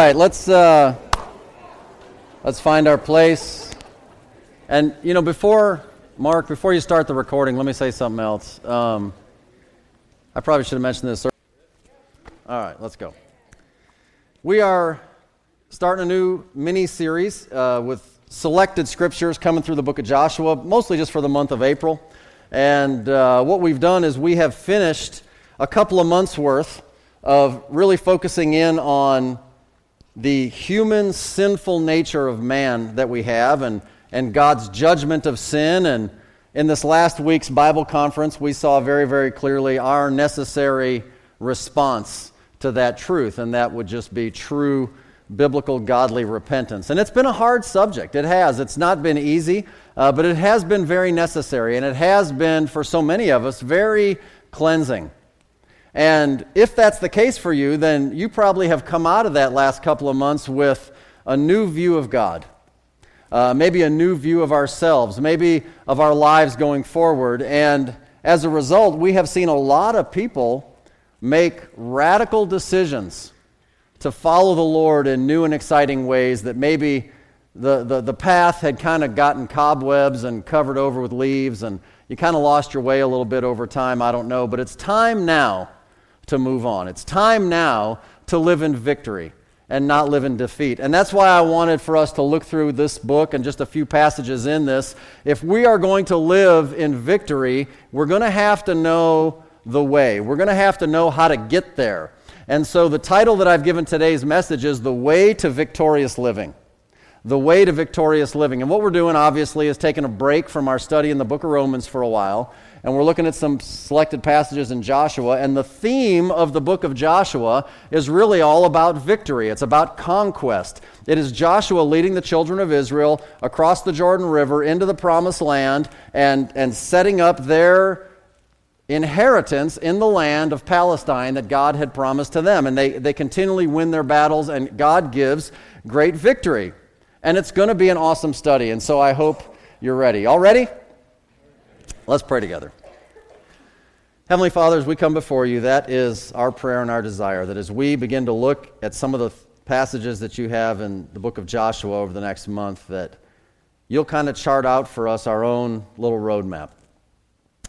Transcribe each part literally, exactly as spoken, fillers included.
All right, let's uh, let's find our place. And you know, before Mark, before you start the recording, let me say something else. Um, I probably should have mentioned this. All right, let's go. We are starting a new mini series uh, with selected scriptures coming through the Book of Joshua, mostly just for the month of April. And uh, what we've done is we have finished a couple of months worth of really focusing in on the human sinful nature of man that we have and, and God's judgment of sin. And in this last week's Bible conference, we saw very, very clearly our necessary response to that truth, and that would just be true biblical godly repentance. And it's been a hard subject. It has. It's not been easy, uh, but it has been very necessary, and it has been, for so many of us, very cleansing. And if that's the case for you, then you probably have come out of that last couple of months with a new view of God, uh, maybe a new view of ourselves, maybe of our lives going forward. And as a result, we have seen a lot of people make radical decisions to follow the Lord in new and exciting ways that maybe the, the, the path had kind of gotten cobwebs and covered over with leaves, and you kind of lost your way a little bit over time, I don't know, but it's time now to move on. It's time now to live in victory and not live in defeat. And that's why I wanted for us to look through this book and just a few passages in this. If we are going to live in victory, we're going to have to know the way. We're going to have to know how to get there. And so the title that I've given today's message is The Way to Victorious Living. The Way to Victorious Living. And what we're doing, obviously, is taking a break from our study in the Book of Romans for a while, and we're looking at some selected passages in Joshua, and the theme of the Book of Joshua is really all about victory. It's about conquest. It is Joshua leading the children of Israel across the Jordan River into the Promised Land and, and setting up their inheritance in the land of Palestine that God had promised to them. And they, they continually win their battles, and God gives great victory. And it's going to be an awesome study, and so I hope you're ready. All ready? Let's pray together. Heavenly Father, as we come before you, that is our prayer and our desire, that as we begin to look at some of the passages that you have in the book of Joshua over the next month, that you'll kind of chart out for us our own little roadmap.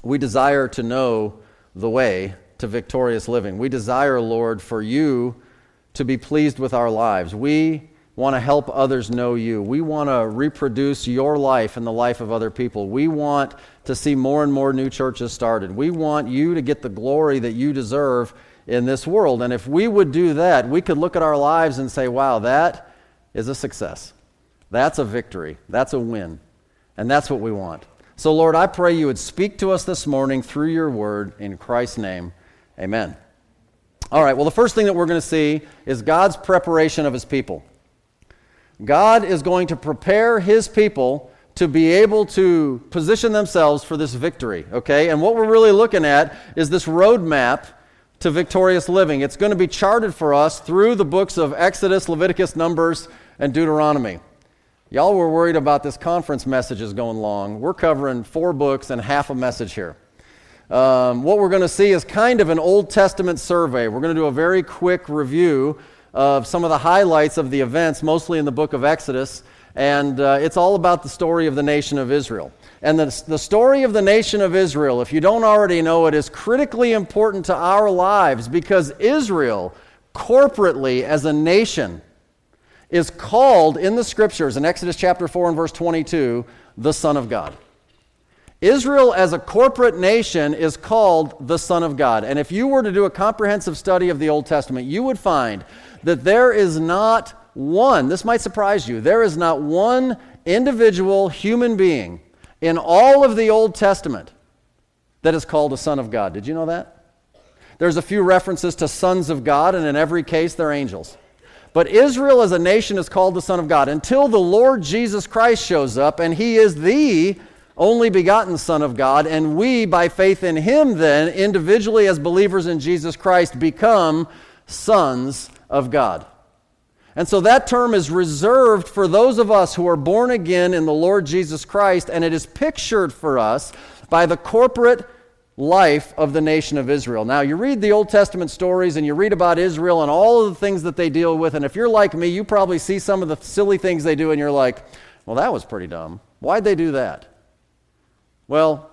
We desire to know the way to victorious living. We desire, Lord, for you to be pleased with our lives. We want to help others know you. We want to reproduce your life in the life of other people. We want to see more and more new churches started. We want you to get the glory that you deserve in this world. And if we would do that, we could look at our lives and say, wow, that is a success. That's a victory. That's a win. And that's what we want. So, Lord, I pray you would speak to us this morning through your word. In Christ's name, amen. All right, well, the first thing that we're going to see is God's preparation of his people. God is going to prepare his people to be able to position themselves for this victory, okay? And what we're really looking at is this roadmap to victorious living. It's going to be charted for us through the books of Exodus, Leviticus, Numbers, and Deuteronomy. Y'all were worried about this conference message is going long. We're covering four books and half a message here. Um, what we're going to see is kind of an Old Testament survey. We're going to do a very quick review of some of the highlights of the events, mostly in the book of Exodus, and uh, it's all about the story of the nation of Israel. And the, the story of the nation of Israel, if you don't already know it, is critically important to our lives because Israel, corporately as a nation, is called in the Scriptures, in Exodus chapter four and verse twenty-two, the Son of God. Israel as a corporate nation is called the Son of God. And if you were to do a comprehensive study of the Old Testament, you would find that there is not one, this might surprise you, there is not one individual human being in all of the Old Testament that is called a son of God. Did you know that? There's a few references to sons of God, and in every case they're angels. But Israel as a nation is called the Son of God until the Lord Jesus Christ shows up, and he is the only begotten Son of God, and we, by faith in him then, individually as believers in Jesus Christ, become sons of God. And so that term is reserved for those of us who are born again in the Lord Jesus Christ, and it is pictured for us by the corporate life of the nation of Israel. Now, you read the Old Testament stories and you read about Israel and all of the things that they deal with, and if you're like me, you probably see some of the silly things they do and you're like, well, that was pretty dumb. Why'd they do that? Well,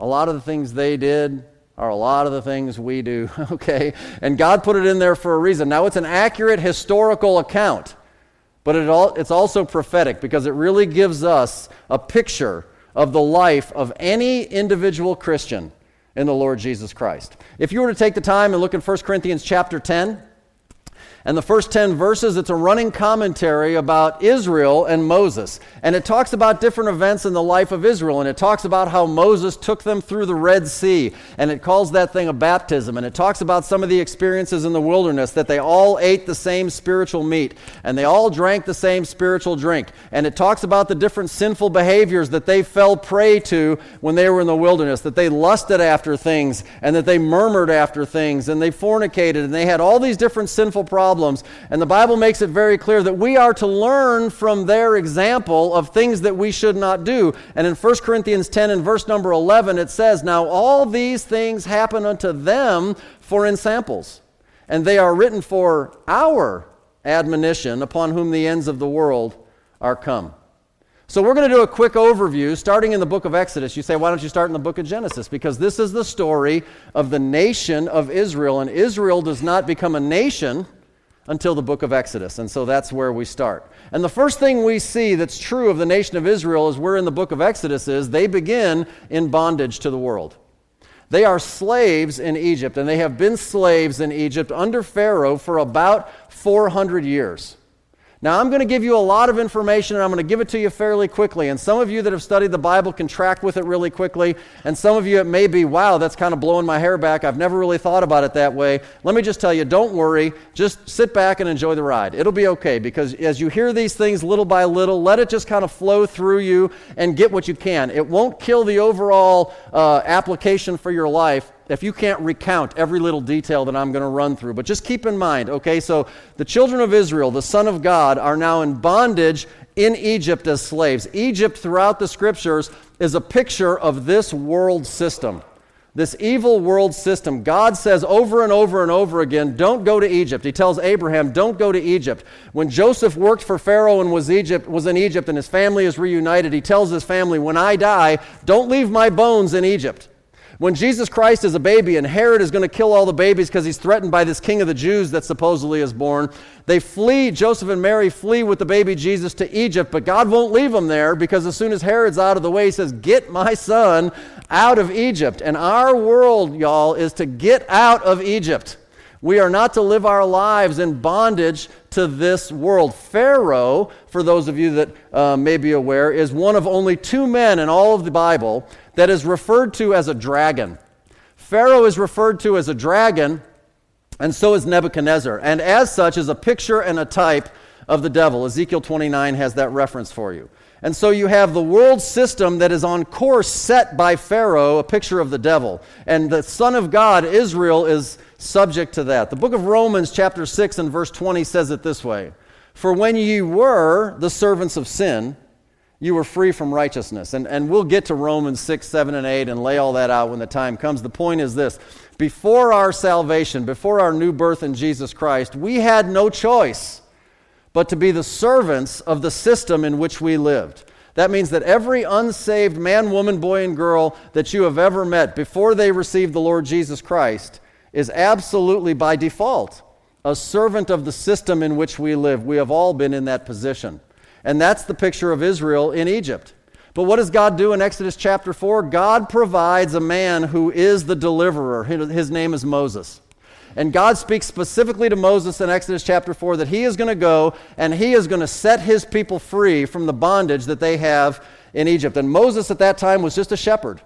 a lot of the things they did are a lot of the things we do, okay? And God put it in there for a reason. Now, it's an accurate historical account, but it all, it's also prophetic because it really gives us a picture of the life of any individual Christian in the Lord Jesus Christ. If you were to take the time and look at First Corinthians chapter ten, and the first ten verses, it's a running commentary about Israel and Moses. And it talks about different events in the life of Israel, and it talks about how Moses took them through the Red Sea, and it calls that thing a baptism, and it talks about some of the experiences in the wilderness, that they all ate the same spiritual meat, and they all drank the same spiritual drink. And it talks about the different sinful behaviors that they fell prey to when they were in the wilderness, that they lusted after things, and that they murmured after things, and they fornicated, and they had all these different sinful problems. Problems. And the Bible makes it very clear that we are to learn from their example of things that we should not do. And in First Corinthians ten and verse number eleven, it says, "Now all these things happen unto them for ensamples, and they are written for our admonition, upon whom the ends of the world are come." So we're going to do a quick overview, starting in the book of Exodus. You say, why don't you start in the book of Genesis? Because this is the story of the nation of Israel, and Israel does not become a nation until the book of Exodus, and so that's where we start. And the first thing we see that's true of the nation of Israel as we're in the book of Exodus is they begin in bondage to the world. They are slaves in Egypt, and they have been slaves in Egypt under Pharaoh for about four hundred years. Now, I'm going to give you a lot of information, and I'm going to give it to you fairly quickly. And some of you that have studied the Bible can track with it really quickly. And some of you, it may be, wow, that's kind of blowing my hair back. I've never really thought about it that way. Let me just tell you, don't worry. Just sit back and enjoy the ride. It'll be okay, because as you hear these things little by little, let it just kind of flow through you and get what you can. It won't kill the overall uh, application for your life if you can't recount every little detail that I'm going to run through. But just keep in mind, okay, so the children of Israel, the Son of God, are now in bondage in Egypt as slaves. Egypt throughout the Scriptures is a picture of this world system, this evil world system. God says over and over and over again, don't go to Egypt. He tells Abraham, don't go to Egypt. When Joseph worked for Pharaoh and was Egypt, was in Egypt and his family is reunited, he tells his family, when I die, don't leave my bones in Egypt. When Jesus Christ is a baby and Herod is going to kill all the babies because he's threatened by this king of the Jews that supposedly is born, they flee, Joseph and Mary flee with the baby Jesus to Egypt, but God won't leave them there, because as soon as Herod's out of the way, he says, get my son out of Egypt. And our world, y'all, is to get out of Egypt. We are not to live our lives in bondage to this world. Pharaoh, for those of you that uh, may be aware, is one of only two men in all of the Bible that is referred to as a dragon. Pharaoh is referred to as a dragon, and so is Nebuchadnezzar, and as such is a picture and a type of the devil. Ezekiel twenty-nine has that reference for you. And so you have the world system that is on course set by Pharaoh, a picture of the devil. And the Son of God, Israel, is subject to that. The book of Romans chapter six and verse twenty says it this way, "For when ye were the servants of sin, you were free from righteousness." And, and we'll get to Romans six, seven, and eight and lay all that out when the time comes. The point is this, before our salvation, before our new birth in Jesus Christ, we had no choice but to be the servants of the system in which we lived. That means that every unsaved man, woman, boy, and girl that you have ever met before they received the Lord Jesus Christ is absolutely by default a servant of the system in which we live. We have all been in that position. And that's the picture of Israel in Egypt. But what does God do in Exodus chapter four? God provides a man who is the deliverer. His name is Moses. And God speaks specifically to Moses in Exodus chapter four that he is going to go and he is going to set his people free from the bondage that they have in Egypt. And Moses at that time was just a shepherd.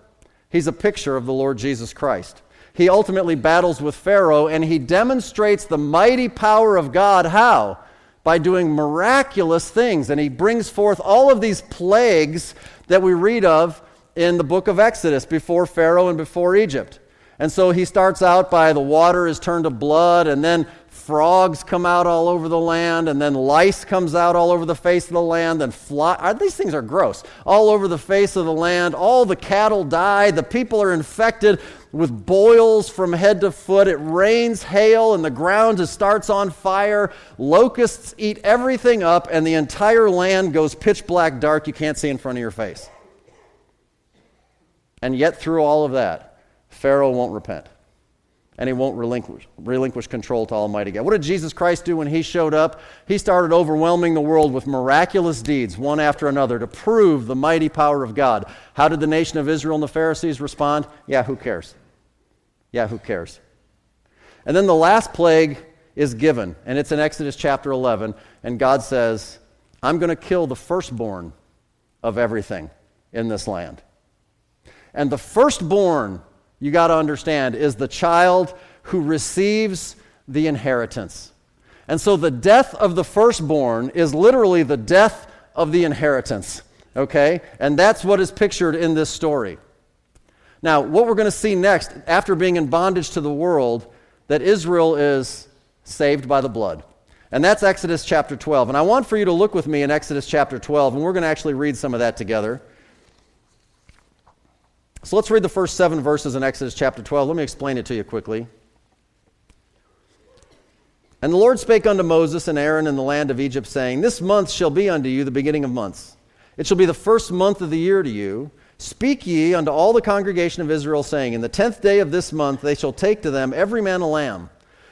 He's a picture of the Lord Jesus Christ. He ultimately battles with Pharaoh, and he demonstrates the mighty power of God. How? By doing miraculous things. And he brings forth all of these plagues that we read of in the book of Exodus before Pharaoh and before Egypt. And so he starts out by the water is turned to blood, and then frogs come out all over the land, and then lice comes out all over the face of the land, and fly, these things are gross, all over the face of the land. All the cattle die, the people are infected. with boils from head to foot. It rains hail and the ground just starts on fire. Locusts eat everything up and the entire land goes pitch black dark. You can't see in front of your face. And yet through all of that, Pharaoh won't repent. And he won't relinquish, relinquish control to Almighty God. What did Jesus Christ do when he showed up? He started overwhelming the world with miraculous deeds, one after another, to prove the mighty power of God. How did the nation of Israel and the Pharisees respond? Yeah, who cares? Yeah, who cares? And then the last plague is given, and it's in Exodus chapter eleven, and God says, I'm going to kill the firstborn of everything in this land. And the firstborn, you got to understand, is the child who receives the inheritance. And so the death of the firstborn is literally the death of the inheritance, okay? And that's what is pictured in this story. Now, what we're going to see next, after being in bondage to the world, that Israel is saved by the blood. And that's Exodus chapter twelve. And I want for you to look with me in Exodus chapter twelve, and we're going to actually read some of that together. So let's read the first seven verses in Exodus chapter twelve. Let me explain it to you quickly. And the Lord spake unto Moses and Aaron in the land of Egypt, saying, This month shall be unto you the beginning of months. It shall be the first month of the year to you. Speak ye unto all the congregation of Israel, saying, In the tenth day of this month they shall take to them every man a lamb,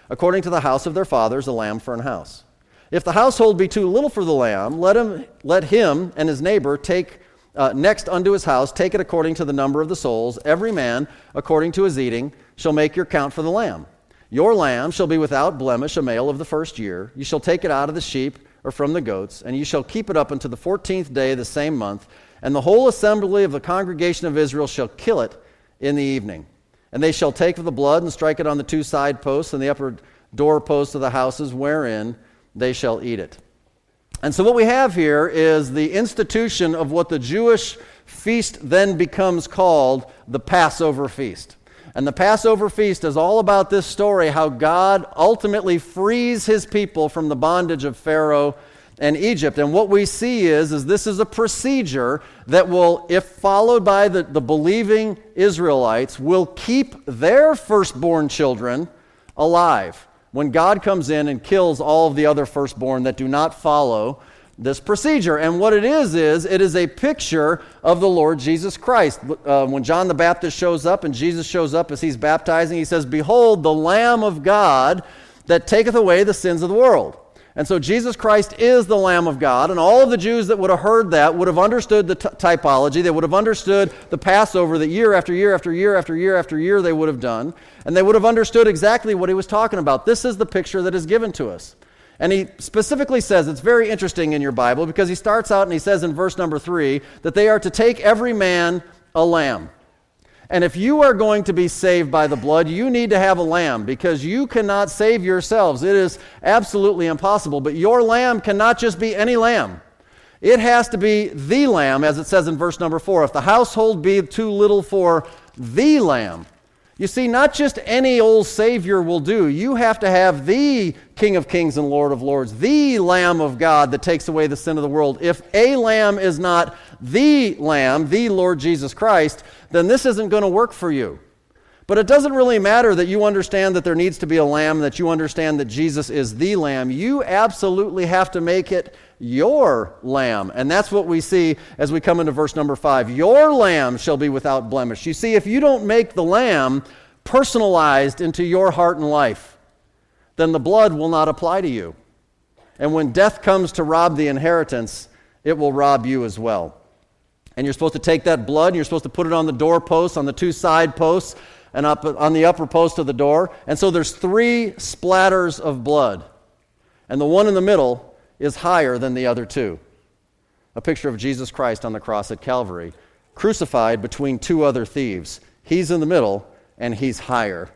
according to the house of their fathers, a lamb for an house. If the household be too little for the lamb, let him, let him and his neighbor take Uh, next unto his house, take it according to the number of the souls. Every man, according to his eating, shall make your count for the lamb. Your lamb shall be without blemish, a male of the first year. You shall take it out of the sheep or from the goats, and you shall keep it up unto the fourteenth day of the same month. And the whole assembly of the congregation of Israel shall kill it in the evening. And they shall take of the blood and strike it on the two side posts and the upper door posts of the houses wherein they shall eat it. And so what we have here is the institution of what the Jewish feast then becomes called the Passover feast. And the Passover feast is all about this story, how God ultimately frees his people from the bondage of Pharaoh and Egypt. And what we see is, is this is a procedure that will, if followed by the, the believing Israelites, will keep their firstborn children alive when God comes in and kills all of the other firstborn that do not follow this procedure. And what it is, is it is a picture of the Lord Jesus Christ. Uh, when John the Baptist shows up and Jesus shows up as he's baptizing, he says, Behold, the Lamb of God that taketh away the sins of the world. And so Jesus Christ is the Lamb of God, and all of the Jews that would have heard that would have understood the t- typology. They would have understood the Passover that year after year after year after year after year they would have done, and they would have understood exactly what he was talking about. This is the picture that is given to us. And he specifically says, it's very interesting in your Bible, because he starts out and he says in verse number three that they are to take every man a lamb. And if you are going to be saved by the blood, you need to have a lamb, because you cannot save yourselves. It is absolutely impossible. But your lamb cannot just be any lamb. It has to be the lamb, as it says in verse number four. If the household be too little for the lamb. You see, not just any old Savior will do. You have to have the King of Kings and Lord of Lords, the Lamb of God that takes away the sin of the world. If a lamb is not the Lamb, the Lord Jesus Christ, then this isn't going to work for you. But it doesn't really matter that you understand that there needs to be a lamb, that you understand that Jesus is the Lamb. You absolutely have to make it your lamb. And that's what we see as we come into verse number five. Your lamb shall be without blemish. You see, if you don't make the lamb personalized into your heart and life, then the blood will not apply to you. And when death comes to rob the inheritance, it will rob you as well. And you're supposed to take that blood, and you're supposed to put it on the doorposts, on the two side posts, and up on the upper post of the door. And so there's three splatters of blood. And the one in the middle is higher than the other two. A picture of Jesus Christ on the cross at Calvary, crucified between two other thieves. He's in the middle, and he's higher,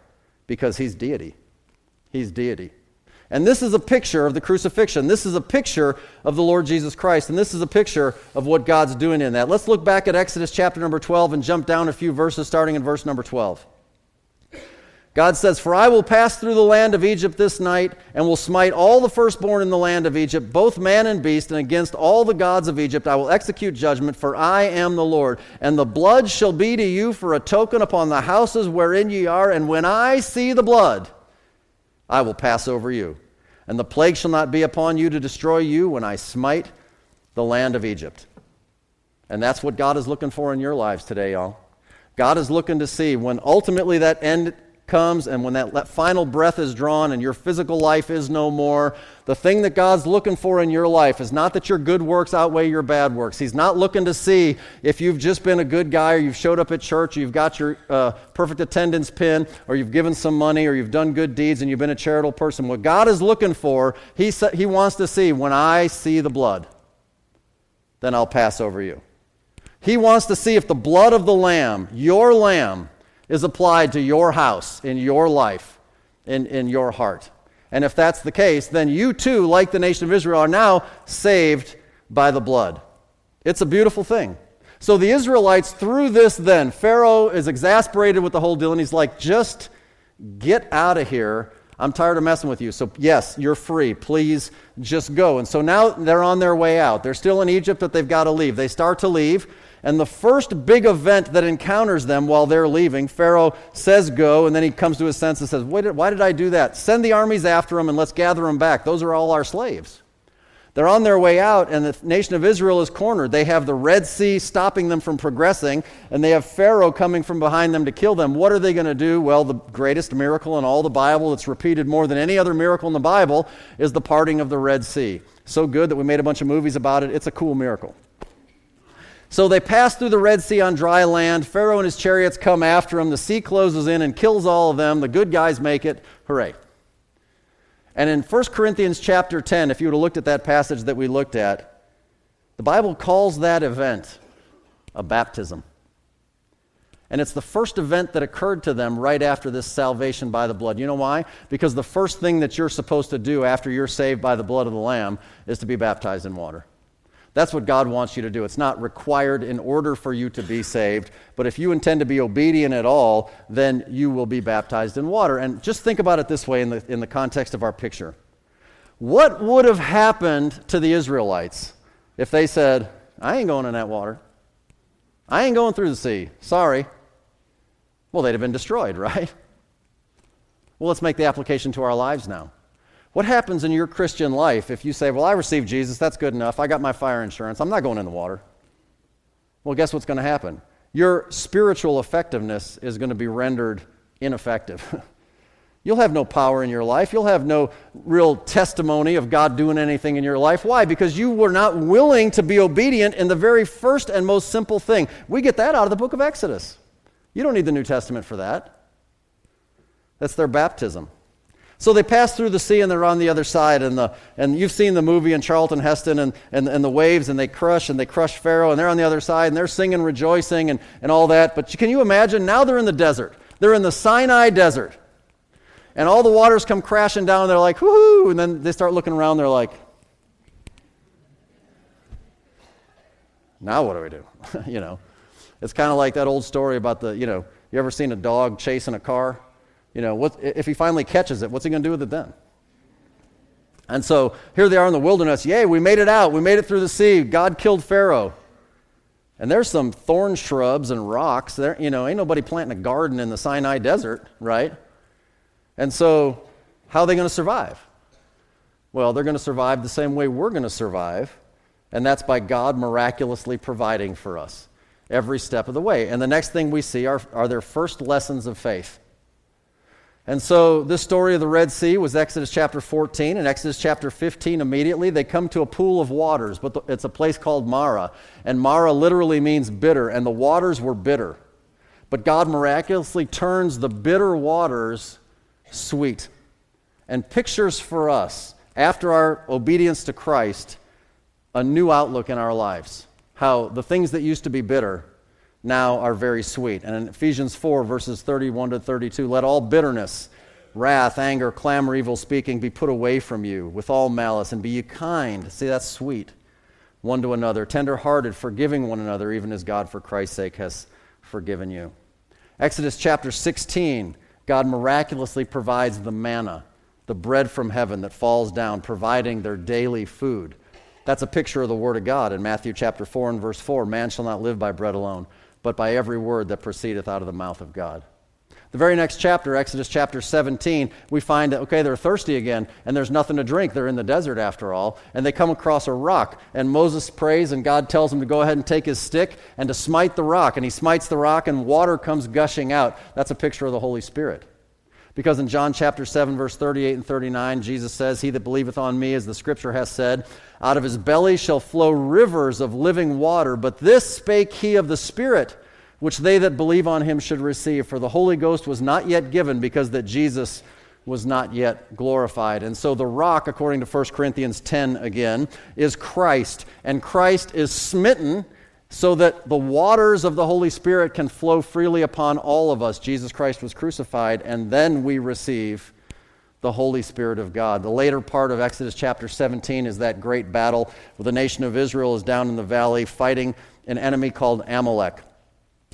because he's deity. He's deity. And this is a picture of the crucifixion. This is a picture of the Lord Jesus Christ. And this is a picture of what God's doing in that. Let's look back at Exodus chapter number twelve and jump down a few verses, starting in verse number twelve. God says, "For I will pass through the land of Egypt this night, and will smite all the firstborn in the land of Egypt, both man and beast, and against all the gods of Egypt I will execute judgment, for I am the Lord. And the blood shall be to you for a token upon the houses wherein ye are, and when I see the blood, I will pass over you. And the plague shall not be upon you to destroy you when I smite the land of Egypt." And that's what God is looking for in your lives today, y'all. God is looking to see when ultimately that end comes and when that, that final breath is drawn and your physical life is no more, the thing that God's looking for in your life is not that your good works outweigh your bad works. He's not looking to see if you've just been a good guy or you've showed up at church or you've got your uh, perfect attendance pin or you've given some money or you've done good deeds and you've been a charitable person. What God is looking for, he, sa- he wants to see, when I see the blood, then I'll pass over you. He wants to see if the blood of the Lamb, your Lamb, is applied to your house, in your life, in, in your heart. And if that's the case, then you too, like the nation of Israel, are now saved by the blood. It's a beautiful thing. So the Israelites, through this then, Pharaoh is exasperated with the whole deal, and he's like, just get out of here. I'm tired of messing with you. So yes, you're free. Please just go. And so now they're on their way out. They're still in Egypt, but they've got to leave. They start to leave. And the first big event that encounters them while they're leaving, Pharaoh says go, and then he comes to his senses and says, why did, why did I do that? Send the armies after them and let's gather them back. Those are all our slaves. They're on their way out, and the nation of Israel is cornered. They have the Red Sea stopping them from progressing, and they have Pharaoh coming from behind them to kill them. What are they going to do? Well, the greatest miracle in all the Bible that's repeated more than any other miracle in the Bible is the parting of the Red Sea. So good that we made a bunch of movies about it. It's a cool miracle. So they pass through the Red Sea on dry land. Pharaoh and his chariots come after them. The sea closes in and kills all of them. The good guys make it. Hooray. And in First Corinthians chapter ten, if you would have looked at that passage that we looked at, the Bible calls that event a baptism. And it's the first event that occurred to them right after this salvation by the blood. You know why? Because the first thing that you're supposed to do after you're saved by the blood of the Lamb is to be baptized in water. That's what God wants you to do. It's not required in order for you to be saved, but if you intend to be obedient at all, then you will be baptized in water. And just think about it this way in the, in the context of our picture. What would have happened to the Israelites if they said, I ain't going in that water. I ain't going through the sea. Sorry. Well, they'd have been destroyed, right? Well, let's make the application to our lives now. What happens in your Christian life if you say, well, I received Jesus, that's good enough, I got my fire insurance, I'm not going in the water? Well, guess what's going to happen? Your spiritual effectiveness is going to be rendered ineffective. You'll have no power in your life. You'll have no real testimony of God doing anything in your life. Why? Because you were not willing to be obedient in the very first and most simple thing. We get that out of the book of Exodus. You don't need the New Testament for that. That's their baptism. So they pass through the sea and they're on the other side, and the and you've seen the movie in Charlton Heston and, and, and the waves, and they crush and they crush Pharaoh, and they're on the other side and they're singing, rejoicing and, and all that. But can you imagine? Now they're in the desert. They're in the Sinai desert. And all the waters come crashing down and they're like, whoo-hoo, and then they start looking around and they're like, now what do we do? You know, it's kind of like that old story about the, you know, you ever seen a dog chasing a car? You know, what, if he finally catches it, what's he going to do with it then? And so here they are in the wilderness. Yay, we made it out. We made it through the sea. God killed Pharaoh. And there's some thorn shrubs and rocks. There, you know, ain't nobody planting a garden in the Sinai desert, right? And so how are they going to survive? Well, they're going to survive the same way we're going to survive, and that's by God miraculously providing for us every step of the way. And the next thing we see are, are their first lessons of faith. And so this story of the Red Sea was Exodus chapter fourteen, and Exodus chapter fifteen immediately they come to a pool of waters, but it's a place called Mara, and Mara literally means bitter, and the waters were bitter. But God miraculously turns the bitter waters sweet, and pictures for us, after our obedience to Christ, a new outlook in our lives, how the things that used to be bitter now are very sweet. And in Ephesians four, verses thirty-one to thirty-two, let all bitterness, wrath, anger, clamor, evil speaking be put away from you with all malice, and be ye kind, see that's sweet, one to another, tender-hearted, forgiving one another, even as God for Christ's sake has forgiven you. Exodus chapter sixteen, God miraculously provides the manna, the bread from heaven that falls down, providing their daily food. That's a picture of the Word of God in Matthew chapter four and verse four. Man shall not live by bread alone, but by every word that proceedeth out of the mouth of God. The very next chapter, Exodus chapter seventeen, we find that, okay, they're thirsty again, and there's nothing to drink. They're in the desert after all, and they come across a rock, and Moses prays, and God tells him to go ahead and take his stick and to smite the rock, and he smites the rock, and water comes gushing out. That's a picture of the Holy Spirit. Because in John chapter seven, verse thirty-eight and thirty-nine, Jesus says, "He that believeth on me, as the Scripture hath said, out of his belly shall flow rivers of living water, but this spake he of the Spirit, which they that believe on him should receive. For the Holy Ghost was not yet given, because that Jesus was not yet glorified." And so the rock, according to First Corinthians ten again, is Christ. And Christ is smitten so that the waters of the Holy Spirit can flow freely upon all of us. Jesus Christ was crucified, and then we receive the Holy Spirit of God. The later part of Exodus chapter seventeen is that great battle where the nation of Israel is down in the valley fighting an enemy called Amalek.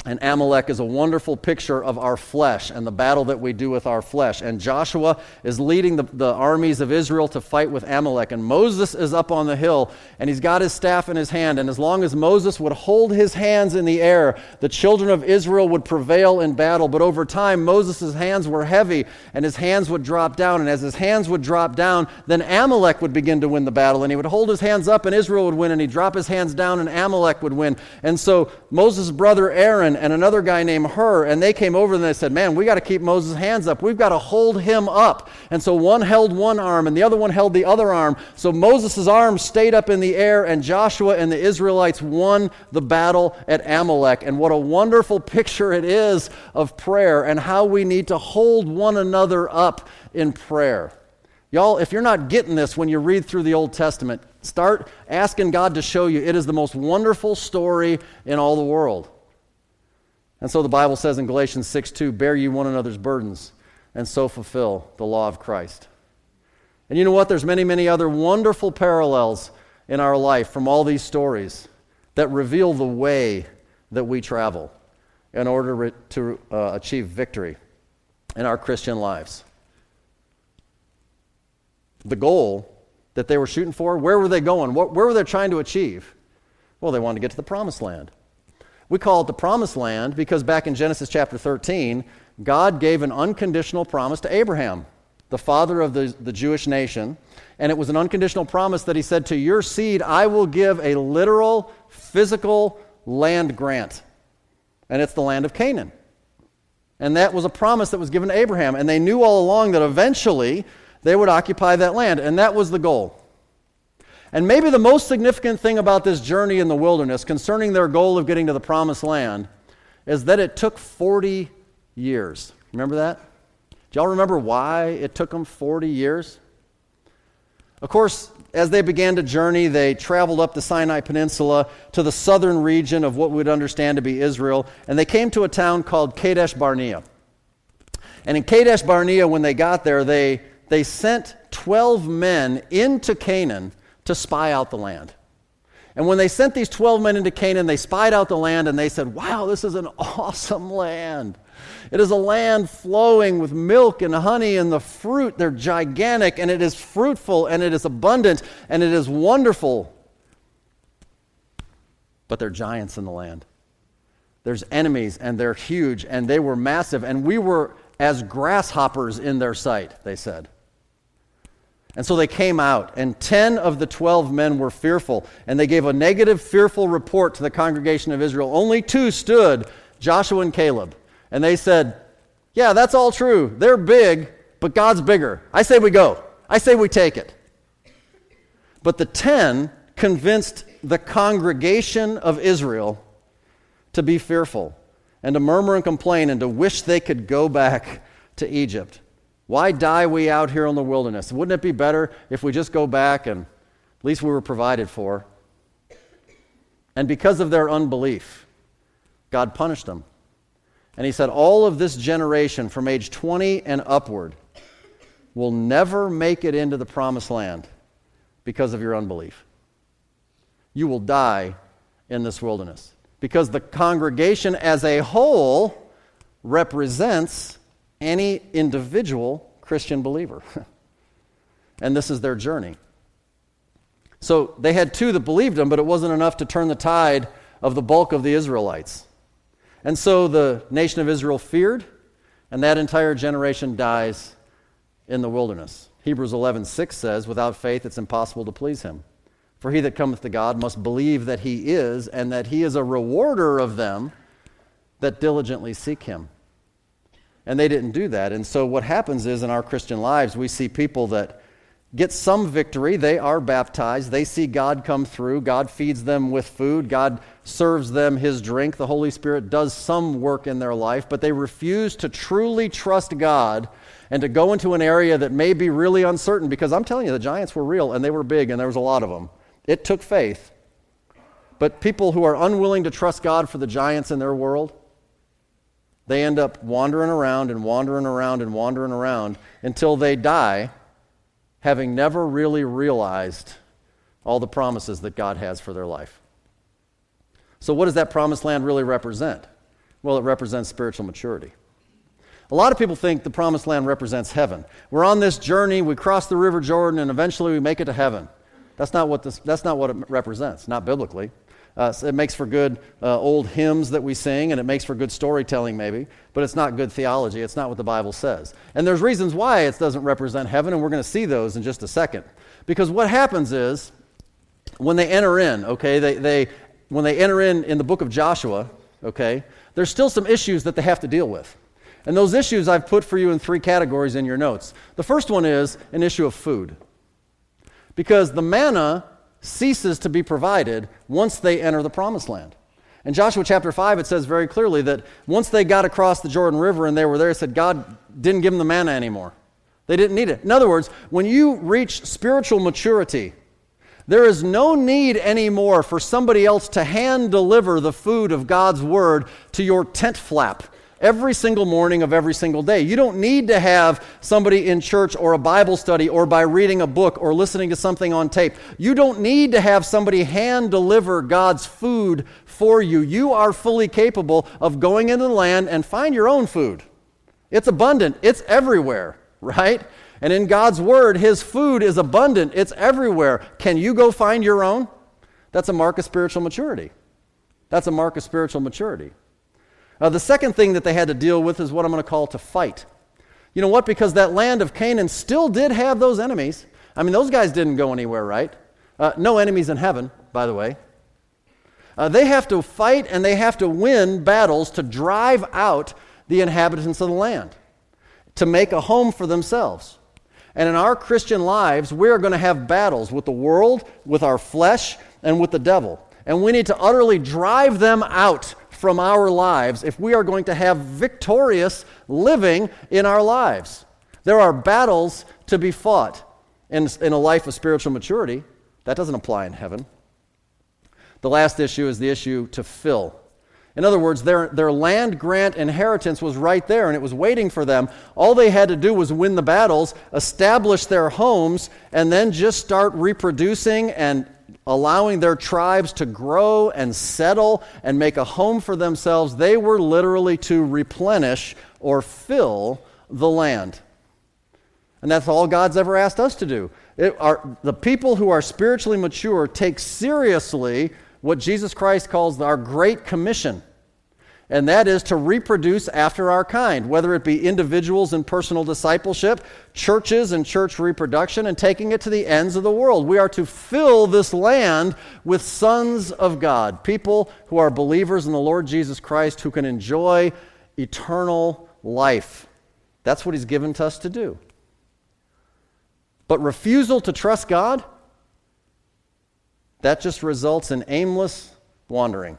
And Amalek is a wonderful picture of our flesh and the battle that we do with our flesh. And Joshua is leading the, the armies of Israel to fight with Amalek. And Moses is up on the hill, and he's got his staff in his hand. And as long as Moses would hold his hands in the air, the children of Israel would prevail in battle. But over time, Moses' hands were heavy, and his hands would drop down. And as his hands would drop down, then Amalek would begin to win the battle. And he would hold his hands up, and Israel would win. And he'd drop his hands down, and Amalek would win. And so Moses' brother Aaron and another guy named Hur, and they came over and they said, "Man, we got to keep Moses' hands up. We've got to hold him up." And so one held one arm and the other one held the other arm. So Moses' arm stayed up in the air, and Joshua and the Israelites won the battle at Amalek. And what a wonderful picture it is of prayer and how we need to hold one another up in prayer. Y'all, if you're not getting this when you read through the Old Testament, start asking God to show you. It is the most wonderful story in all the world. And so the Bible says in Galatians six two, "Bear ye one another's burdens, and so fulfill the law of Christ." And you know what? There's many, many other wonderful parallels in our life from all these stories that reveal the way that we travel in order to uh, achieve victory in our Christian lives. The goal that they were shooting for, where were they going? What, where were they trying to achieve? Well, they wanted to get to the Promised Land. We call it the Promised Land because back in Genesis chapter thirteen, God gave an unconditional promise to Abraham, the father of the, the Jewish nation, and it was an unconditional promise that he said, "To your seed I will give a literal, physical land grant," and it's the land of Canaan. And that was a promise that was given to Abraham, and they knew all along that eventually they would occupy that land, and that was the goal. And maybe the most significant thing about this journey in the wilderness concerning their goal of getting to the Promised Land is that it took forty years. Remember that? Do y'all remember why it took them forty years? Of course, as they began to journey, they traveled up the Sinai Peninsula to the southern region of what we would understand to be Israel, and they came to a town called Kadesh Barnea. And in Kadesh Barnea, when they got there, they, they sent twelve men into Canaan to spy out the land. And when they sent these twelve men into Canaan, they spied out the land, and they said, "Wow, this is an awesome land. It is a land flowing with milk and honey, and the fruit, they're gigantic, and it is fruitful, and it is abundant, and it is wonderful." But there are giants in the land. There's enemies, and they're huge, and they were massive, and we were as grasshoppers in their sight, they said. And so they came out, and ten of the twelve men were fearful, and they gave a negative, fearful report to the congregation of Israel. Only two stood, Joshua and Caleb, and they said, "Yeah, that's all true. They're big, but God's bigger. I say we go. I say we take it." But the ten convinced the congregation of Israel to be fearful and to murmur and complain and to wish they could go back to Egypt. Why die we out here in the wilderness? Wouldn't it be better if we just go back and at least we were provided for? And because of their unbelief, God punished them. And he said, "All of this generation from age twenty and upward will never make it into the Promised Land because of your unbelief. You will die in this wilderness." Because the congregation as a whole represents any individual Christian believer. And this is their journey. So they had two that believed him, but it wasn't enough to turn the tide of the bulk of the Israelites. And so the nation of Israel feared, and that entire generation dies in the wilderness. Hebrews eleven six says, without faith it's impossible to please him. For he that cometh to God must believe that he is, and that he is a rewarder of them that diligently seek him. And they didn't do that. And so what happens is in our Christian lives, we see people that get some victory. They are baptized. They see God come through. God feeds them with food. God serves them his drink. The Holy Spirit does some work in their life, but they refuse to truly trust God and to go into an area that may be really uncertain, because I'm telling you, the giants were real, and they were big, and there was a lot of them. It took faith. But people who are unwilling to trust God for the giants in their world, they end up wandering around and wandering around and wandering around until they die, having never really realized all the promises that God has for their life. So what does that promised land really represent? Well, it represents spiritual maturity. A lot of people think the promised land represents heaven. We're on this journey, we cross the River Jordan, and eventually we make it to heaven. That's not what this, that's not what it represents, not biblically. Uh, it makes for good uh, old hymns that we sing, and it makes for good storytelling maybe, but it's not good theology. It's not what the Bible says. And there's reasons why it doesn't represent heaven, and we're going to see those in just a second. Because what happens is, when they enter in, okay, they, they when they enter in in the book of Joshua, okay, there's still some issues that they have to deal with. And those issues I've put for you in three categories in your notes. The first one is an issue of food. Because the manna ceases to be provided once they enter the promised land. In Joshua chapter five, it says very clearly that once they got across the Jordan River and they were there, it said God didn't give them the manna anymore. They didn't need it. In other words, when you reach spiritual maturity, there is no need anymore for somebody else to hand deliver the food of God's word to your tent flap every single morning of every single day. You don't need to have somebody in church or a Bible study or by reading a book or listening to something on tape. You don't need to have somebody hand deliver God's food for you. You are fully capable of going into the land and find your own food. It's abundant. It's everywhere, right? And in God's word, his food is abundant. It's everywhere. Can you go find your own? That's a mark of spiritual maturity. That's a mark of spiritual maturity. Uh, the second thing that they had to deal with is what I'm going to call to fight. You know what? Because that land of Canaan still did have those enemies. I mean, those guys didn't go anywhere, right? Uh, no enemies in heaven, by the way. Uh, they have to fight and they have to win battles to drive out the inhabitants of the land, to make a home for themselves. And in our Christian lives, we're going to have battles with the world, with our flesh, and with the devil. And we need to utterly drive them out from our lives if we are going to have victorious living in our lives. There are battles to be fought in, in a life of spiritual maturity. That doesn't apply in heaven. The last issue is the issue to fill. In other words, their, their land grant inheritance was right there and it was waiting for them. All they had to do was win the battles, establish their homes, and then just start reproducing and allowing their tribes to grow and settle and make a home for themselves. They were literally to replenish or fill the land. And that's all God's ever asked us to do. It, our, the people who are spiritually mature take seriously what Jesus Christ calls our Great Commission, and that is to reproduce after our kind, whether it be individuals in personal discipleship, churches and church reproduction, and taking it to the ends of the world. We are to fill this land with sons of God, people who are believers in the Lord Jesus Christ who can enjoy eternal life. That's what he's given to us to do. But refusal to trust God, that just results in aimless wandering.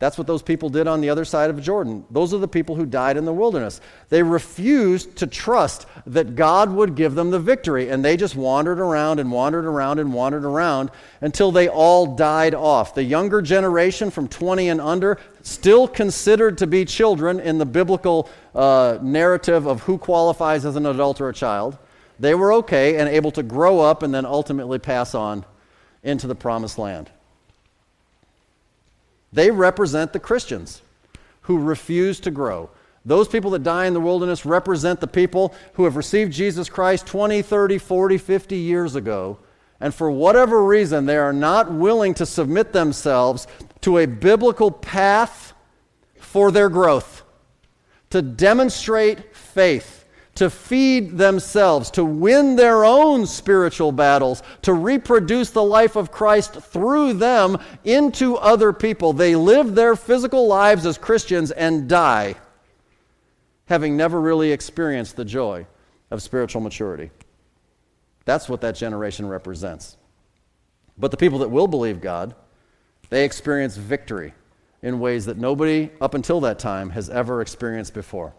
That's what those people did on the other side of Jordan. Those are the people who died in the wilderness. They refused to trust that God would give them the victory, and they just wandered around and wandered around and wandered around until they all died off. The younger generation from twenty and under, still considered to be children in the biblical uh, narrative of who qualifies as an adult or a child, they were okay and able to grow up and then ultimately pass on into the promised land. They represent the Christians who refuse to grow. Those people that die in the wilderness represent the people who have received Jesus Christ twenty, thirty, forty, fifty years ago, and for whatever reason, they are not willing to submit themselves to a biblical path for their growth, to demonstrate faith, to feed themselves, to win their own spiritual battles, to reproduce the life of Christ through them into other people. They live their physical lives as Christians and die, having never really experienced the joy of spiritual maturity. That's what that generation represents. But the people that will believe God, they experience victory in ways that nobody up until that time has ever experienced before.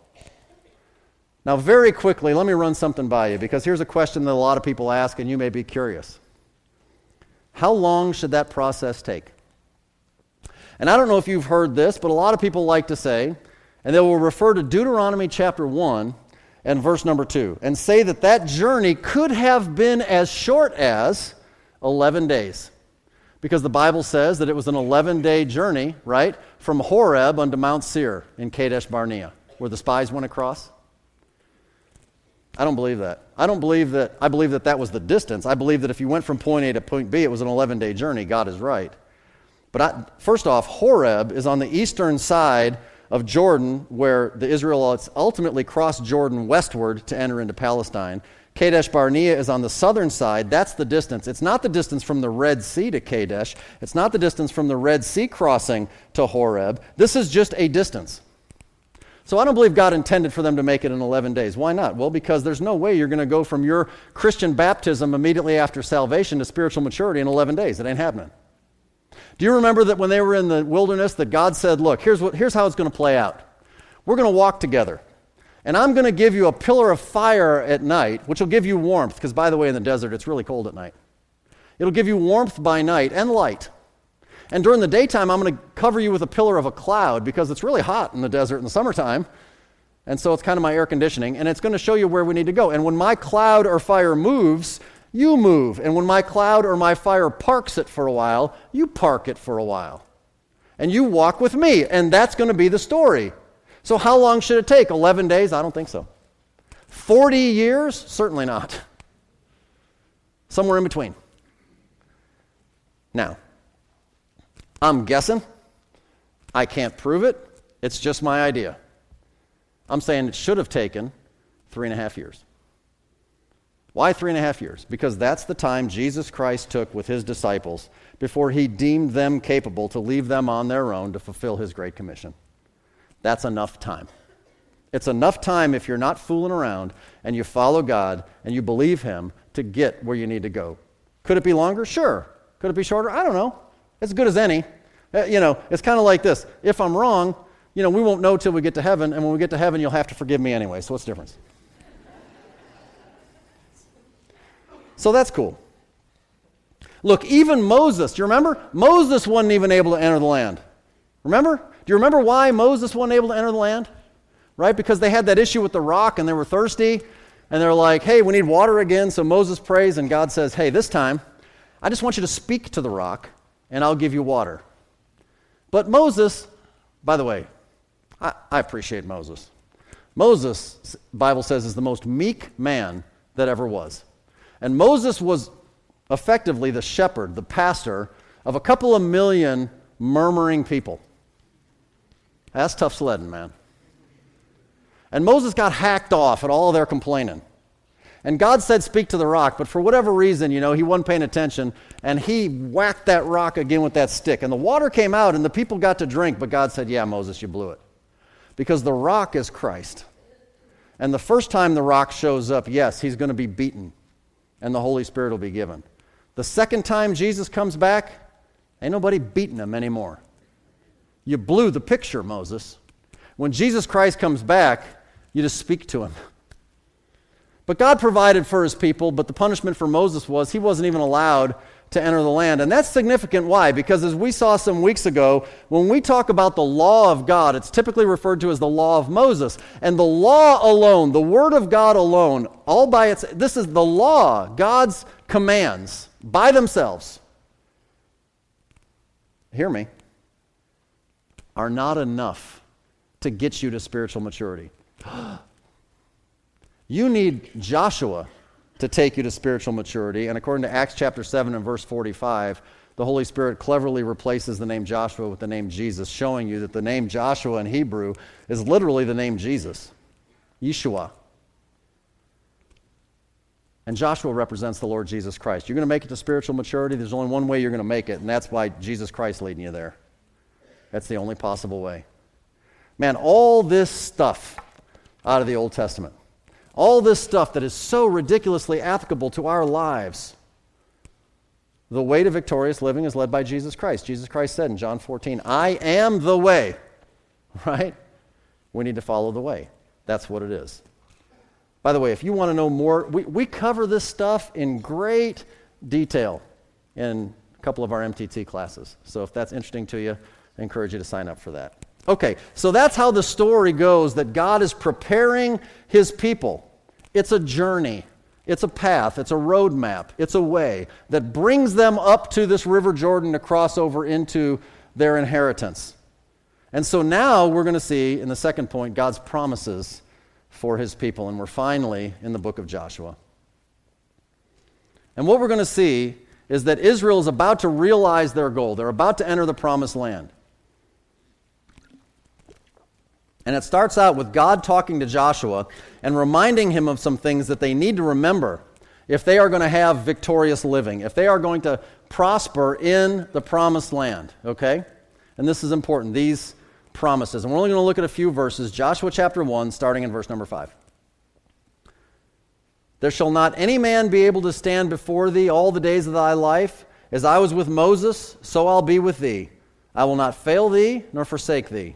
Now, very quickly, let me run something by you, because here's a question that a lot of people ask, and you may be curious. How long should that process take? And I don't know if you've heard this, but a lot of people like to say, and they will refer to Deuteronomy chapter one and verse number two, and say that that journey could have been as short as eleven days. Because the Bible says that it was an eleven-day journey, right, from Horeb unto Mount Seir in Kadesh Barnea, where the spies went across. I don't believe that. I don't believe that. I believe that that was the distance. I believe that if you went from point A to point B, it was an eleven-day journey. God is right. But I, first off, Horeb is on the eastern side of Jordan, where the Israelites ultimately crossed Jordan westward to enter into Palestine. Kadesh Barnea is on the southern side. That's the distance. It's not the distance from the Red Sea to Kadesh. It's not the distance from the Red Sea crossing to Horeb. This is just a distance. So I don't believe God intended for them to make it in eleven days. Why not? Well, because there's no way you're going to go from your Christian baptism immediately after salvation to spiritual maturity in eleven days. It ain't happening. Do you remember that when they were in the wilderness that God said, look, here's what, here's how it's going to play out. We're going to walk together, and I'm going to give you a pillar of fire at night, which will give you warmth, because, by the way, in the desert, it's really cold at night. It'll give you warmth by night and light. And during the daytime, I'm going to cover you with a pillar of a cloud, because it's really hot in the desert in the summertime, and so it's kind of my air conditioning, and it's going to show you where we need to go. And when my cloud or fire moves, you move. And when my cloud or my fire parks it for a while, you park it for a while. And you walk with me. And that's going to be the story. So how long should it take? eleven days? I don't think so. forty years? Certainly not. Somewhere in between. Now, I'm guessing. I can't prove it. It's just my idea. I'm saying it should have taken three and a half years. Why three and a half years? Because that's the time Jesus Christ took with his disciples before he deemed them capable to leave them on their own to fulfill his great commission. That's enough time. It's enough time if you're not fooling around and you follow God and you believe him to get where you need to go. Could it be longer? Sure. Could it be shorter? I don't know. It's as good as any. You know, it's kind of like this. If I'm wrong, you know, we won't know till we get to heaven, and when we get to heaven, you'll have to forgive me anyway. So what's the difference? So that's cool. Look, even Moses, do you remember? Moses wasn't even able to enter the land. Remember? Do you remember why Moses wasn't able to enter the land? Right? Because they had that issue with the rock, and they were thirsty, and they're like, hey, we need water again. So Moses prays, and God says, hey, this time, I just want you to speak to the rock, and I'll give you water. But Moses, by the way, I, I appreciate Moses. Moses, the Bible says, is the most meek man that ever was. And Moses was effectively the shepherd, the pastor, of a couple of million murmuring people. That's tough sledding, man. And Moses got hacked off at all their complaining. And God said, speak to the rock, but for whatever reason, you know, he wasn't paying attention, and he whacked that rock again with that stick. And the water came out, and the people got to drink, but God said, yeah, Moses, you blew it. Because the rock is Christ. And the first time the rock shows up, yes, he's going to be beaten, and the Holy Spirit will be given. The second time Jesus comes back, ain't nobody beating him anymore. You blew the picture, Moses. When Jesus Christ comes back, you just speak to him. But God provided for his people, but the punishment for Moses was he wasn't even allowed to enter the land. And that's significant. Why? Because as we saw some weeks ago, when we talk about the law of God, it's typically referred to as the law of Moses. And the law alone, the word of God alone, all by its, this is the law, God's commands by themselves, hear me, are not enough to get you to spiritual maturity. You need Joshua to take you to spiritual maturity. And according to Acts chapter seven and verse forty-five, the Holy Spirit cleverly replaces the name Joshua with the name Jesus, showing you that the name Joshua in Hebrew is literally the name Jesus, Yeshua. And Joshua represents the Lord Jesus Christ. You're going to make it to spiritual maturity, there's only one way you're going to make it, and that's by Jesus Christ leading you there. That's the only possible way. Man, all this stuff out of the Old Testament, all this stuff that is so ridiculously applicable to our lives, the way to victorious living is led by Jesus Christ. Jesus Christ said in John fourteen, I am the way, right? We need to follow the way. That's what it is. By the way, if you want to know more, we, we cover this stuff in great detail in a couple of our M T T classes. So if that's interesting to you, I encourage you to sign up for that. Okay, so that's how the story goes, that God is preparing his people. It's a journey. It's a path. It's a roadmap. It's a way that brings them up to this River Jordan to cross over into their inheritance. And so now we're going to see, in the second point, God's promises for his people. And we're finally in the book of Joshua. And what we're going to see is that Israel is about to realize their goal. They're about to enter the promised land. And it starts out with God talking to Joshua and reminding him of some things that they need to remember if they are going to have victorious living, if they are going to prosper in the promised land, okay? And this is important, these promises. And we're only going to look at a few verses, Joshua chapter one, starting in verse number five. There shall not any man be able to stand before thee all the days of thy life. As I was with Moses, so I'll be with thee. I will not fail thee nor forsake thee.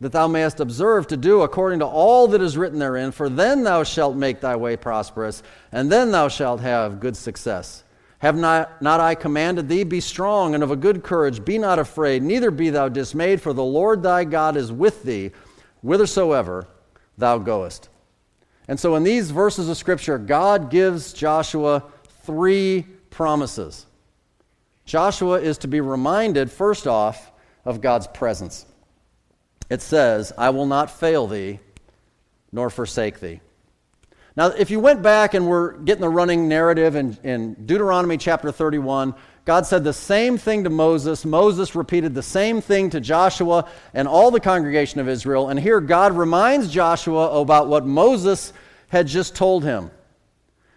that thou mayest observe to do according to all that is written therein, for then thou shalt make thy way prosperous, and then thou shalt have good success. Have not, not I commanded thee, be strong and of a good courage, be not afraid, neither be thou dismayed, for the Lord thy God is with thee, whithersoever thou goest. And so in these verses of Scripture, God gives Joshua three promises. Joshua is to be reminded, first off, of God's presence. It says, I will not fail thee, nor forsake thee. Now, if you went back and were getting the running narrative in, in Deuteronomy chapter thirty-one, God said the same thing to Moses. Moses repeated the same thing to Joshua and all the congregation of Israel. And here God reminds Joshua about what Moses had just told him.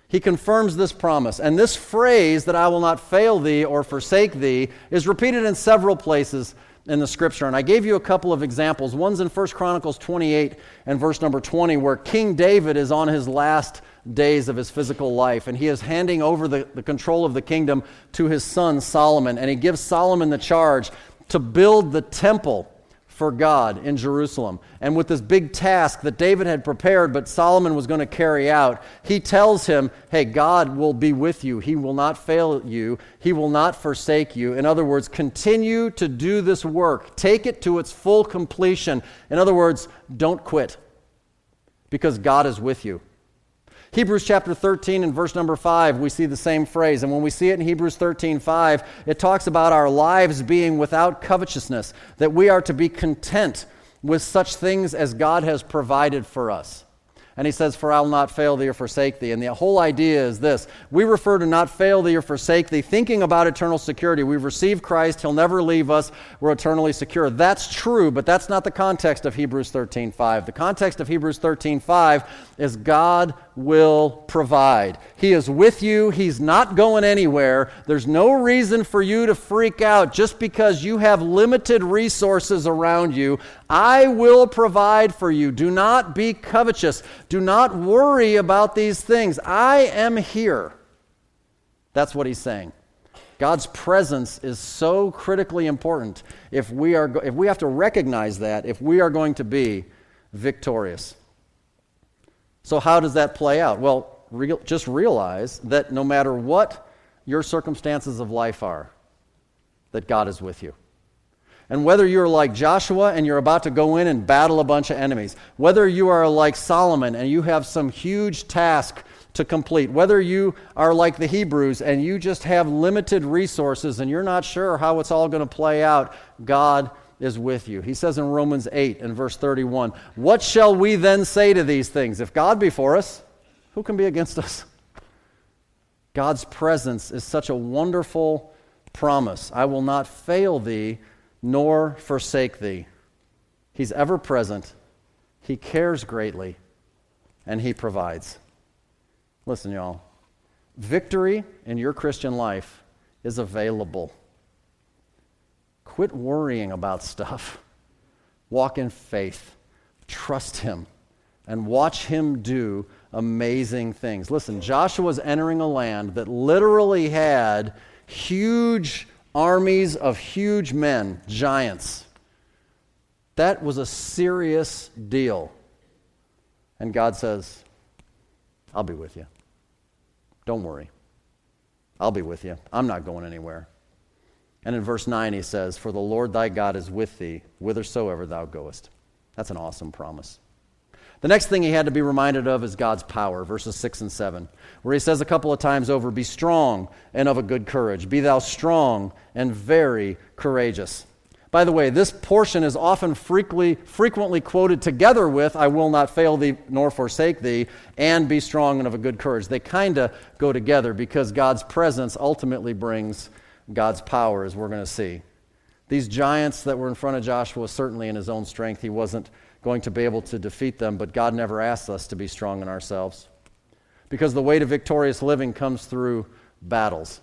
He confirms this promise. And this phrase, that I will not fail thee or forsake thee, is repeated in several places in the Scripture. And I gave you a couple of examples. One's in First Chronicles twenty-eight and verse number twenty, where King David is on his last days of his physical life, and he is handing over the, the control of the kingdom to his son Solomon, and he gives Solomon the charge to build the temple for God in Jerusalem. And with this big task that David had prepared but Solomon was going to carry out, he tells him, hey, God will be with you. He will not fail you. He will not forsake you. In other words, continue to do this work. Take it to its full completion. In other words, don't quit, because God is with you. Hebrews chapter thirteen and verse number five, we see the same phrase. And when we see it in Hebrews thirteen five, it talks about our lives being without covetousness, that we are to be content with such things as God has provided for us. And he says, for I will not fail thee or forsake thee. And the whole idea is this. We refer to not fail thee or forsake thee, thinking about eternal security. We've received Christ. He'll never leave us. We're eternally secure. That's true, but that's not the context of Hebrews thirteen five. The context of Hebrews thirteen five is God will provide. He is with you. He's not going anywhere. There's no reason for you to freak out just because you have limited resources around you. I will provide for you. Do not be covetous. Do not worry about these things. I am here. That's what he's saying. God's presence is so critically important if we are if we have to recognize that, if we are going to be victorious. So how does that play out? Well, real, just realize that no matter what your circumstances of life are, that God is with you. And whether you're like Joshua and you're about to go in and battle a bunch of enemies, whether you are like Solomon and you have some huge task to complete, whether you are like the Hebrews and you just have limited resources and you're not sure how it's all going to play out, God is with you. He says in Romans eight and verse thirty-one, "What shall we then say to these things? If God be for us, who can be against us?" God's presence is such a wonderful promise. "I will not fail thee, nor forsake thee." He's ever present, He cares greatly, and He provides. Listen, y'all, victory in your Christian life is available. Quit worrying about stuff. Walk in faith, trust Him, and watch Him do amazing things. Listen, Joshua's entering a land that literally had huge armies of huge men, giants. That was a serious deal. And God says, "I'll be with you. Don't worry. I'll be with you. I'm not going anywhere." And in verse nine He says, "For the Lord thy God is with thee, whithersoever thou goest." That's an awesome promise. The next thing he had to be reminded of is God's power, verses six and seven, where he says a couple of times over, "Be strong and of a good courage. Be thou strong and very courageous." By the way, this portion is often frequently, frequently quoted together with, "I will not fail thee nor forsake thee," and "Be strong and of a good courage." They kind of go together because God's presence ultimately brings God's power, as we're going to see. These giants that were in front of Joshua, certainly in his own strength, he wasn't going to be able to defeat them, but God never asks us to be strong in ourselves, because the way to victorious living comes through battles,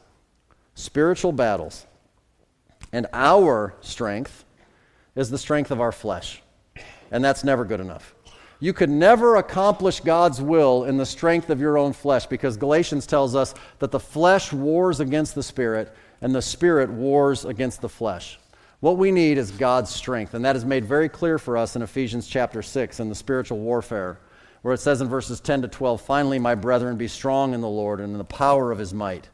spiritual battles. And our strength is the strength of our flesh, and that's never good enough. You could never accomplish God's will in the strength of your own flesh, because Galatians tells us that the flesh wars against the spirit, and the spirit wars against the flesh. What we need is God's strength, and that is made very clear for us in Ephesians chapter six in the spiritual warfare, where it says in verses ten to twelve, "Finally, my brethren, be strong in the Lord and in the power of His might.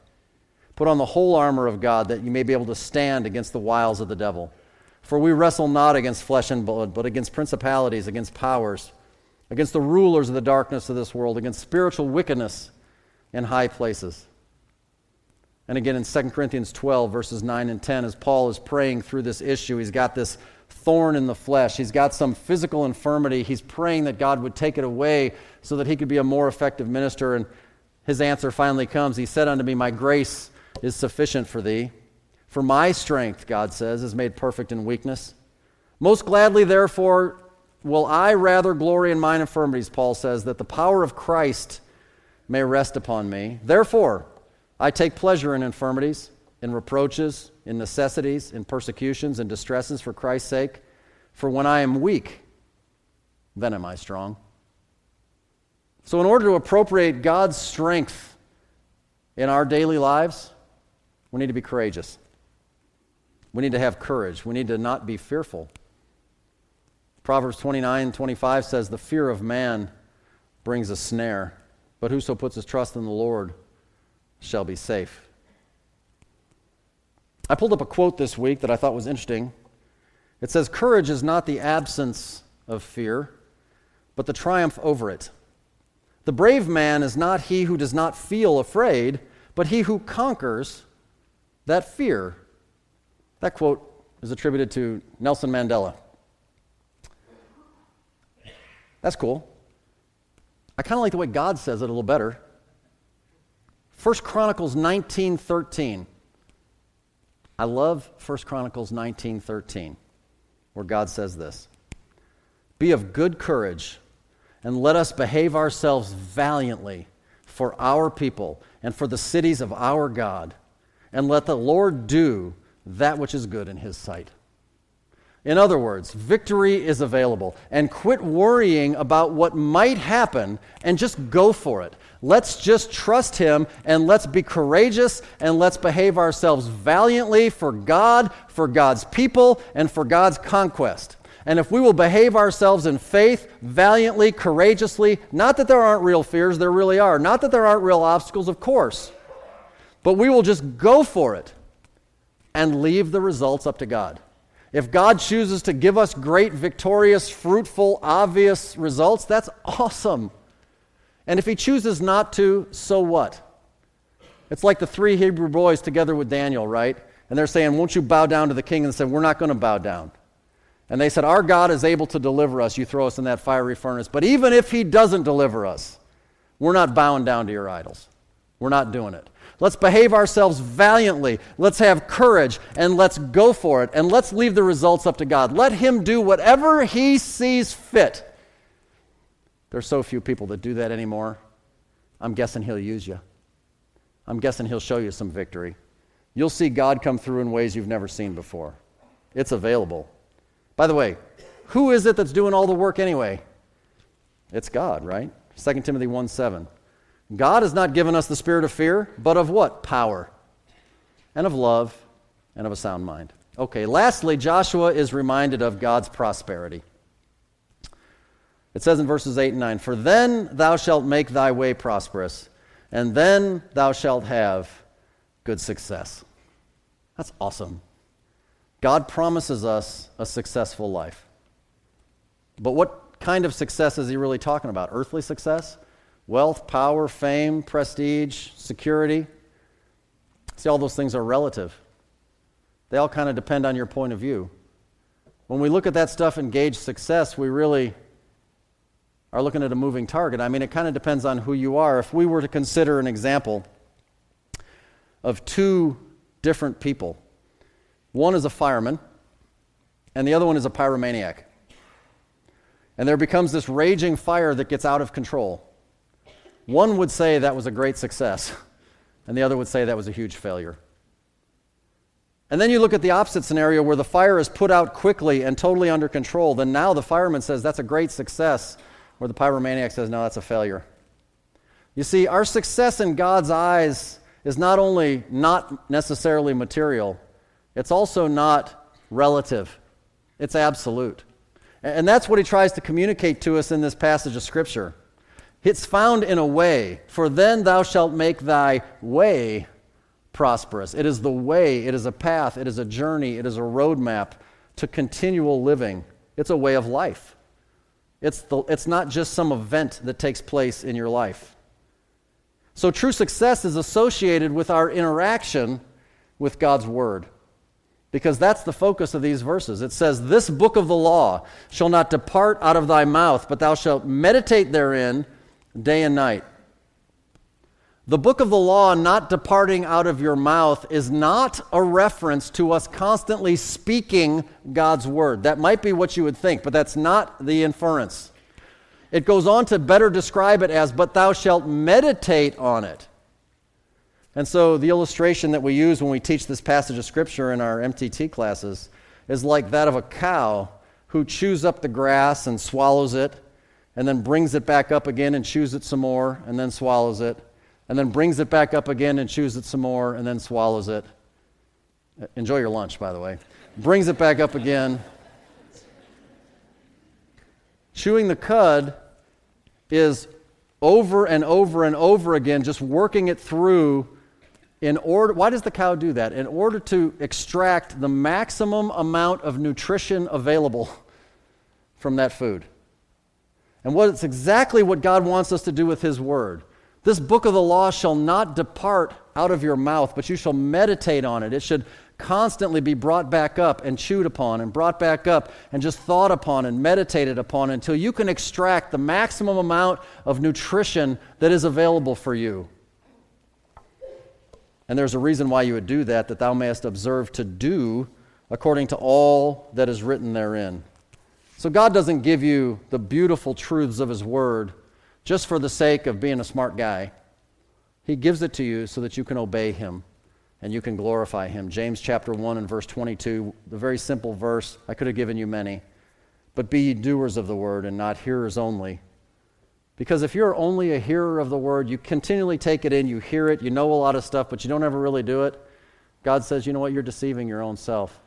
Put on the whole armor of God, that you may be able to stand against the wiles of the devil. For we wrestle not against flesh and blood, but against principalities, against powers, against the rulers of the darkness of this world, against spiritual wickedness in high places." And again in Second Corinthians twelve, verses nine and ten, as Paul is praying through this issue, he's got this thorn in the flesh. He's got some physical infirmity. He's praying that God would take it away so that he could be a more effective minister. And his answer finally comes. He said unto me, "My grace is sufficient for thee. For my strength," God says, "is made perfect in weakness. Most gladly, therefore, will I rather glory in mine infirmities," Paul says, "that the power of Christ may rest upon me. Therefore, I take pleasure in infirmities, in reproaches, in necessities, in persecutions, in distresses for Christ's sake. For when I am weak, then am I strong." So in order to appropriate God's strength in our daily lives, we need to be courageous. We need to have courage. We need to not be fearful. Proverbs twenty-nine and twenty-five says, "The fear of man brings a snare, but whoso puts his trust in the Lord shall be safe." I pulled up a quote this week that I thought was interesting. It says, "Courage is not the absence of fear, but the triumph over it. The brave man is not he who does not feel afraid, but he who conquers that fear." That quote is attributed to Nelson Mandela. That's cool. I kind of like the way God says it a little better. First Chronicles nineteen thirteen. I love First Chronicles nineteen thirteen, where God says this, "Be of good courage, and let us behave ourselves valiantly for our people and for the cities of our God, and let the Lord do that which is good in His sight." In other words, victory is available, and quit worrying about what might happen and just go for it. Let's just trust Him, and let's be courageous, and let's behave ourselves valiantly for God, for God's people, and for God's conquest. And if we will behave ourselves in faith, valiantly, courageously, not that there aren't real fears, there really are. Not that there aren't real obstacles, of course. But we will just go for it and leave the results up to God. If God chooses to give us great, victorious, fruitful, obvious results, that's awesome. And if he chooses not to, so what? It's like the three Hebrew boys together with Daniel, right? And they're saying, won't you bow down to the king? And they said, we're not going to bow down. And they said, our God is able to deliver us. You throw us in that fiery furnace. But even if he doesn't deliver us, we're not bowing down to your idols. We're not doing it. Let's behave ourselves valiantly. Let's have courage, and let's go for it. And let's leave the results up to God. Let him do whatever he sees fit. There's so few people that do that anymore. I'm guessing he'll use you. I'm guessing he'll show you some victory. You'll see God come through in ways you've never seen before. It's available. By the way, who is it that's doing all the work anyway? It's God, right? Second Timothy one seven. God has not given us the spirit of fear, but of what? Power, and of love, and of a sound mind. Okay, lastly, Joshua is reminded of God's prosperity. It says in verses eight and nine, "For then thou shalt make thy way prosperous, and then thou shalt have good success." That's awesome. God promises us a successful life. But what kind of success is he really talking about? Earthly success? Wealth, power, fame, prestige, security. See, all those things are relative. They all kind of depend on your point of view. When we look at that stuff and gauge success, we really are looking at a moving target. I mean, it kind of depends on who you are. If we were to consider an example of two different people, one is a fireman, and the other one is a pyromaniac. And there becomes this raging fire that gets out of control. One would say that was a great success, and the other would say that was a huge failure. And then you look at the opposite scenario where the fire is put out quickly and totally under control. Then now the fireman says that's a great success, where the pyromaniac says, no, that's a failure. You see, our success in God's eyes is not only not necessarily material, it's also not relative. It's absolute. And that's what he tries to communicate to us in this passage of Scripture. It's found in a way. For then thou shalt make thy way prosperous. It is the way. It is a path. It is a journey. It is a roadmap to continual living. It's a way of life. It's, the, it's not just some event that takes place in your life. So true success is associated with our interaction with God's Word, because that's the focus of these verses. It says, "This book of the law shall not depart out of thy mouth, but thou shalt meditate therein day and night." The book of the law not departing out of your mouth is not a reference to us constantly speaking God's word. That might be what you would think, but that's not the inference. It goes on to better describe it as, "But thou shalt meditate on it." And so the illustration that we use when we teach this passage of Scripture in our M T T classes is like that of a cow who chews up the grass and swallows it, and then brings it back up again and chews it some more, and then swallows it, and then brings it back up again and chews it some more, and then swallows it. Enjoy your lunch, by the way. Brings it back up again. Chewing the cud is over and over and over again, just working it through. In order, why does the cow do that? In order to extract the maximum amount of nutrition available from that food. And what, it's exactly what God wants us to do with his word. This book of the law shall not depart out of your mouth, but you shall meditate on it. It should constantly be brought back up and chewed upon and brought back up and just thought upon and meditated upon until you can extract the maximum amount of nutrition that is available for you. And there's a reason why you would do that, that thou mayest observe to do according to all that is written therein. So God doesn't give you the beautiful truths of his word just for the sake of being a smart guy. He gives it to you so that you can obey him and you can glorify him. James chapter one and verse twenty-two, the very simple verse. I could have given you many. But be ye doers of the word and not hearers only. Because if you're only a hearer of the word, you continually take it in, you hear it, you know a lot of stuff, but you don't ever really do it. God says, you know what, you're deceiving your own self.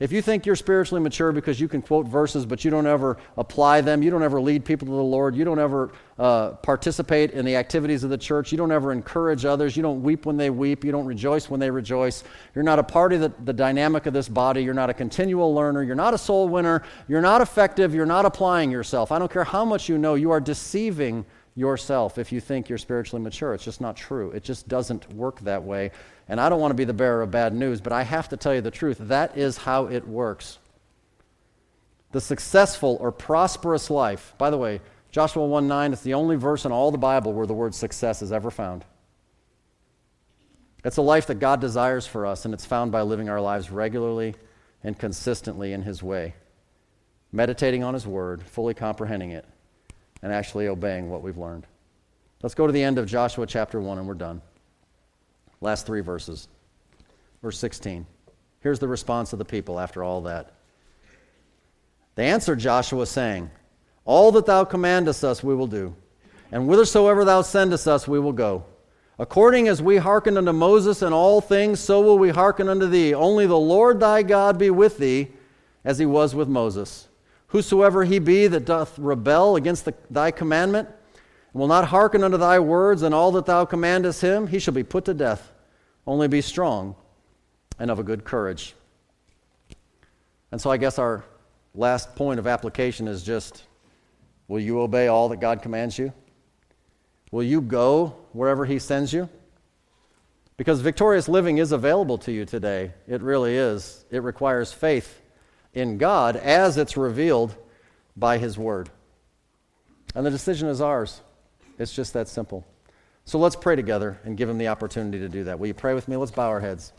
If you think you're spiritually mature because you can quote verses, but you don't ever apply them, you don't ever lead people to the Lord, you don't ever uh, participate in the activities of the church, you don't ever encourage others, you don't weep when they weep, you don't rejoice when they rejoice, you're not a part of the, the dynamic of this body, you're not a continual learner, you're not a soul winner, you're not effective, you're not applying yourself. I don't care how much you know, you are deceiving yourself if you think you're spiritually mature. It's just not true. It just doesn't work that way. And I don't want to be the bearer of bad news, but I have to tell you the truth. That is how it works. The successful or prosperous life, by the way, Joshua one nine, it's the only verse in all the Bible where the word success is ever found. It's a life that God desires for us, and it's found by living our lives regularly and consistently in His way, meditating on His word, fully comprehending it, and actually obeying what we've learned. Let's go to the end of Joshua chapter one, and we're done. Last three verses. Verse sixteen. Here's the response of the people after all that. They answered Joshua, saying, "All that thou commandest us we will do, and whithersoever thou sendest us we will go. According as we hearkened unto Moses in all things, so will we hearken unto thee. Only the Lord thy God be with thee, as He was with Moses. Whosoever he be that doth rebel against the, thy commandment, and will not hearken unto thy words and all that thou commandest him, he shall be put to death. Only be strong and of a good courage." And so I guess our last point of application is just, will you obey all that God commands you? Will you go wherever He sends you? Because victorious living is available to you today. It really is. It requires faith in God as it's revealed by His word. And the decision is ours. It's just that simple. So let's pray together and give Him the opportunity to do that. Will you pray with me? Let's bow our heads.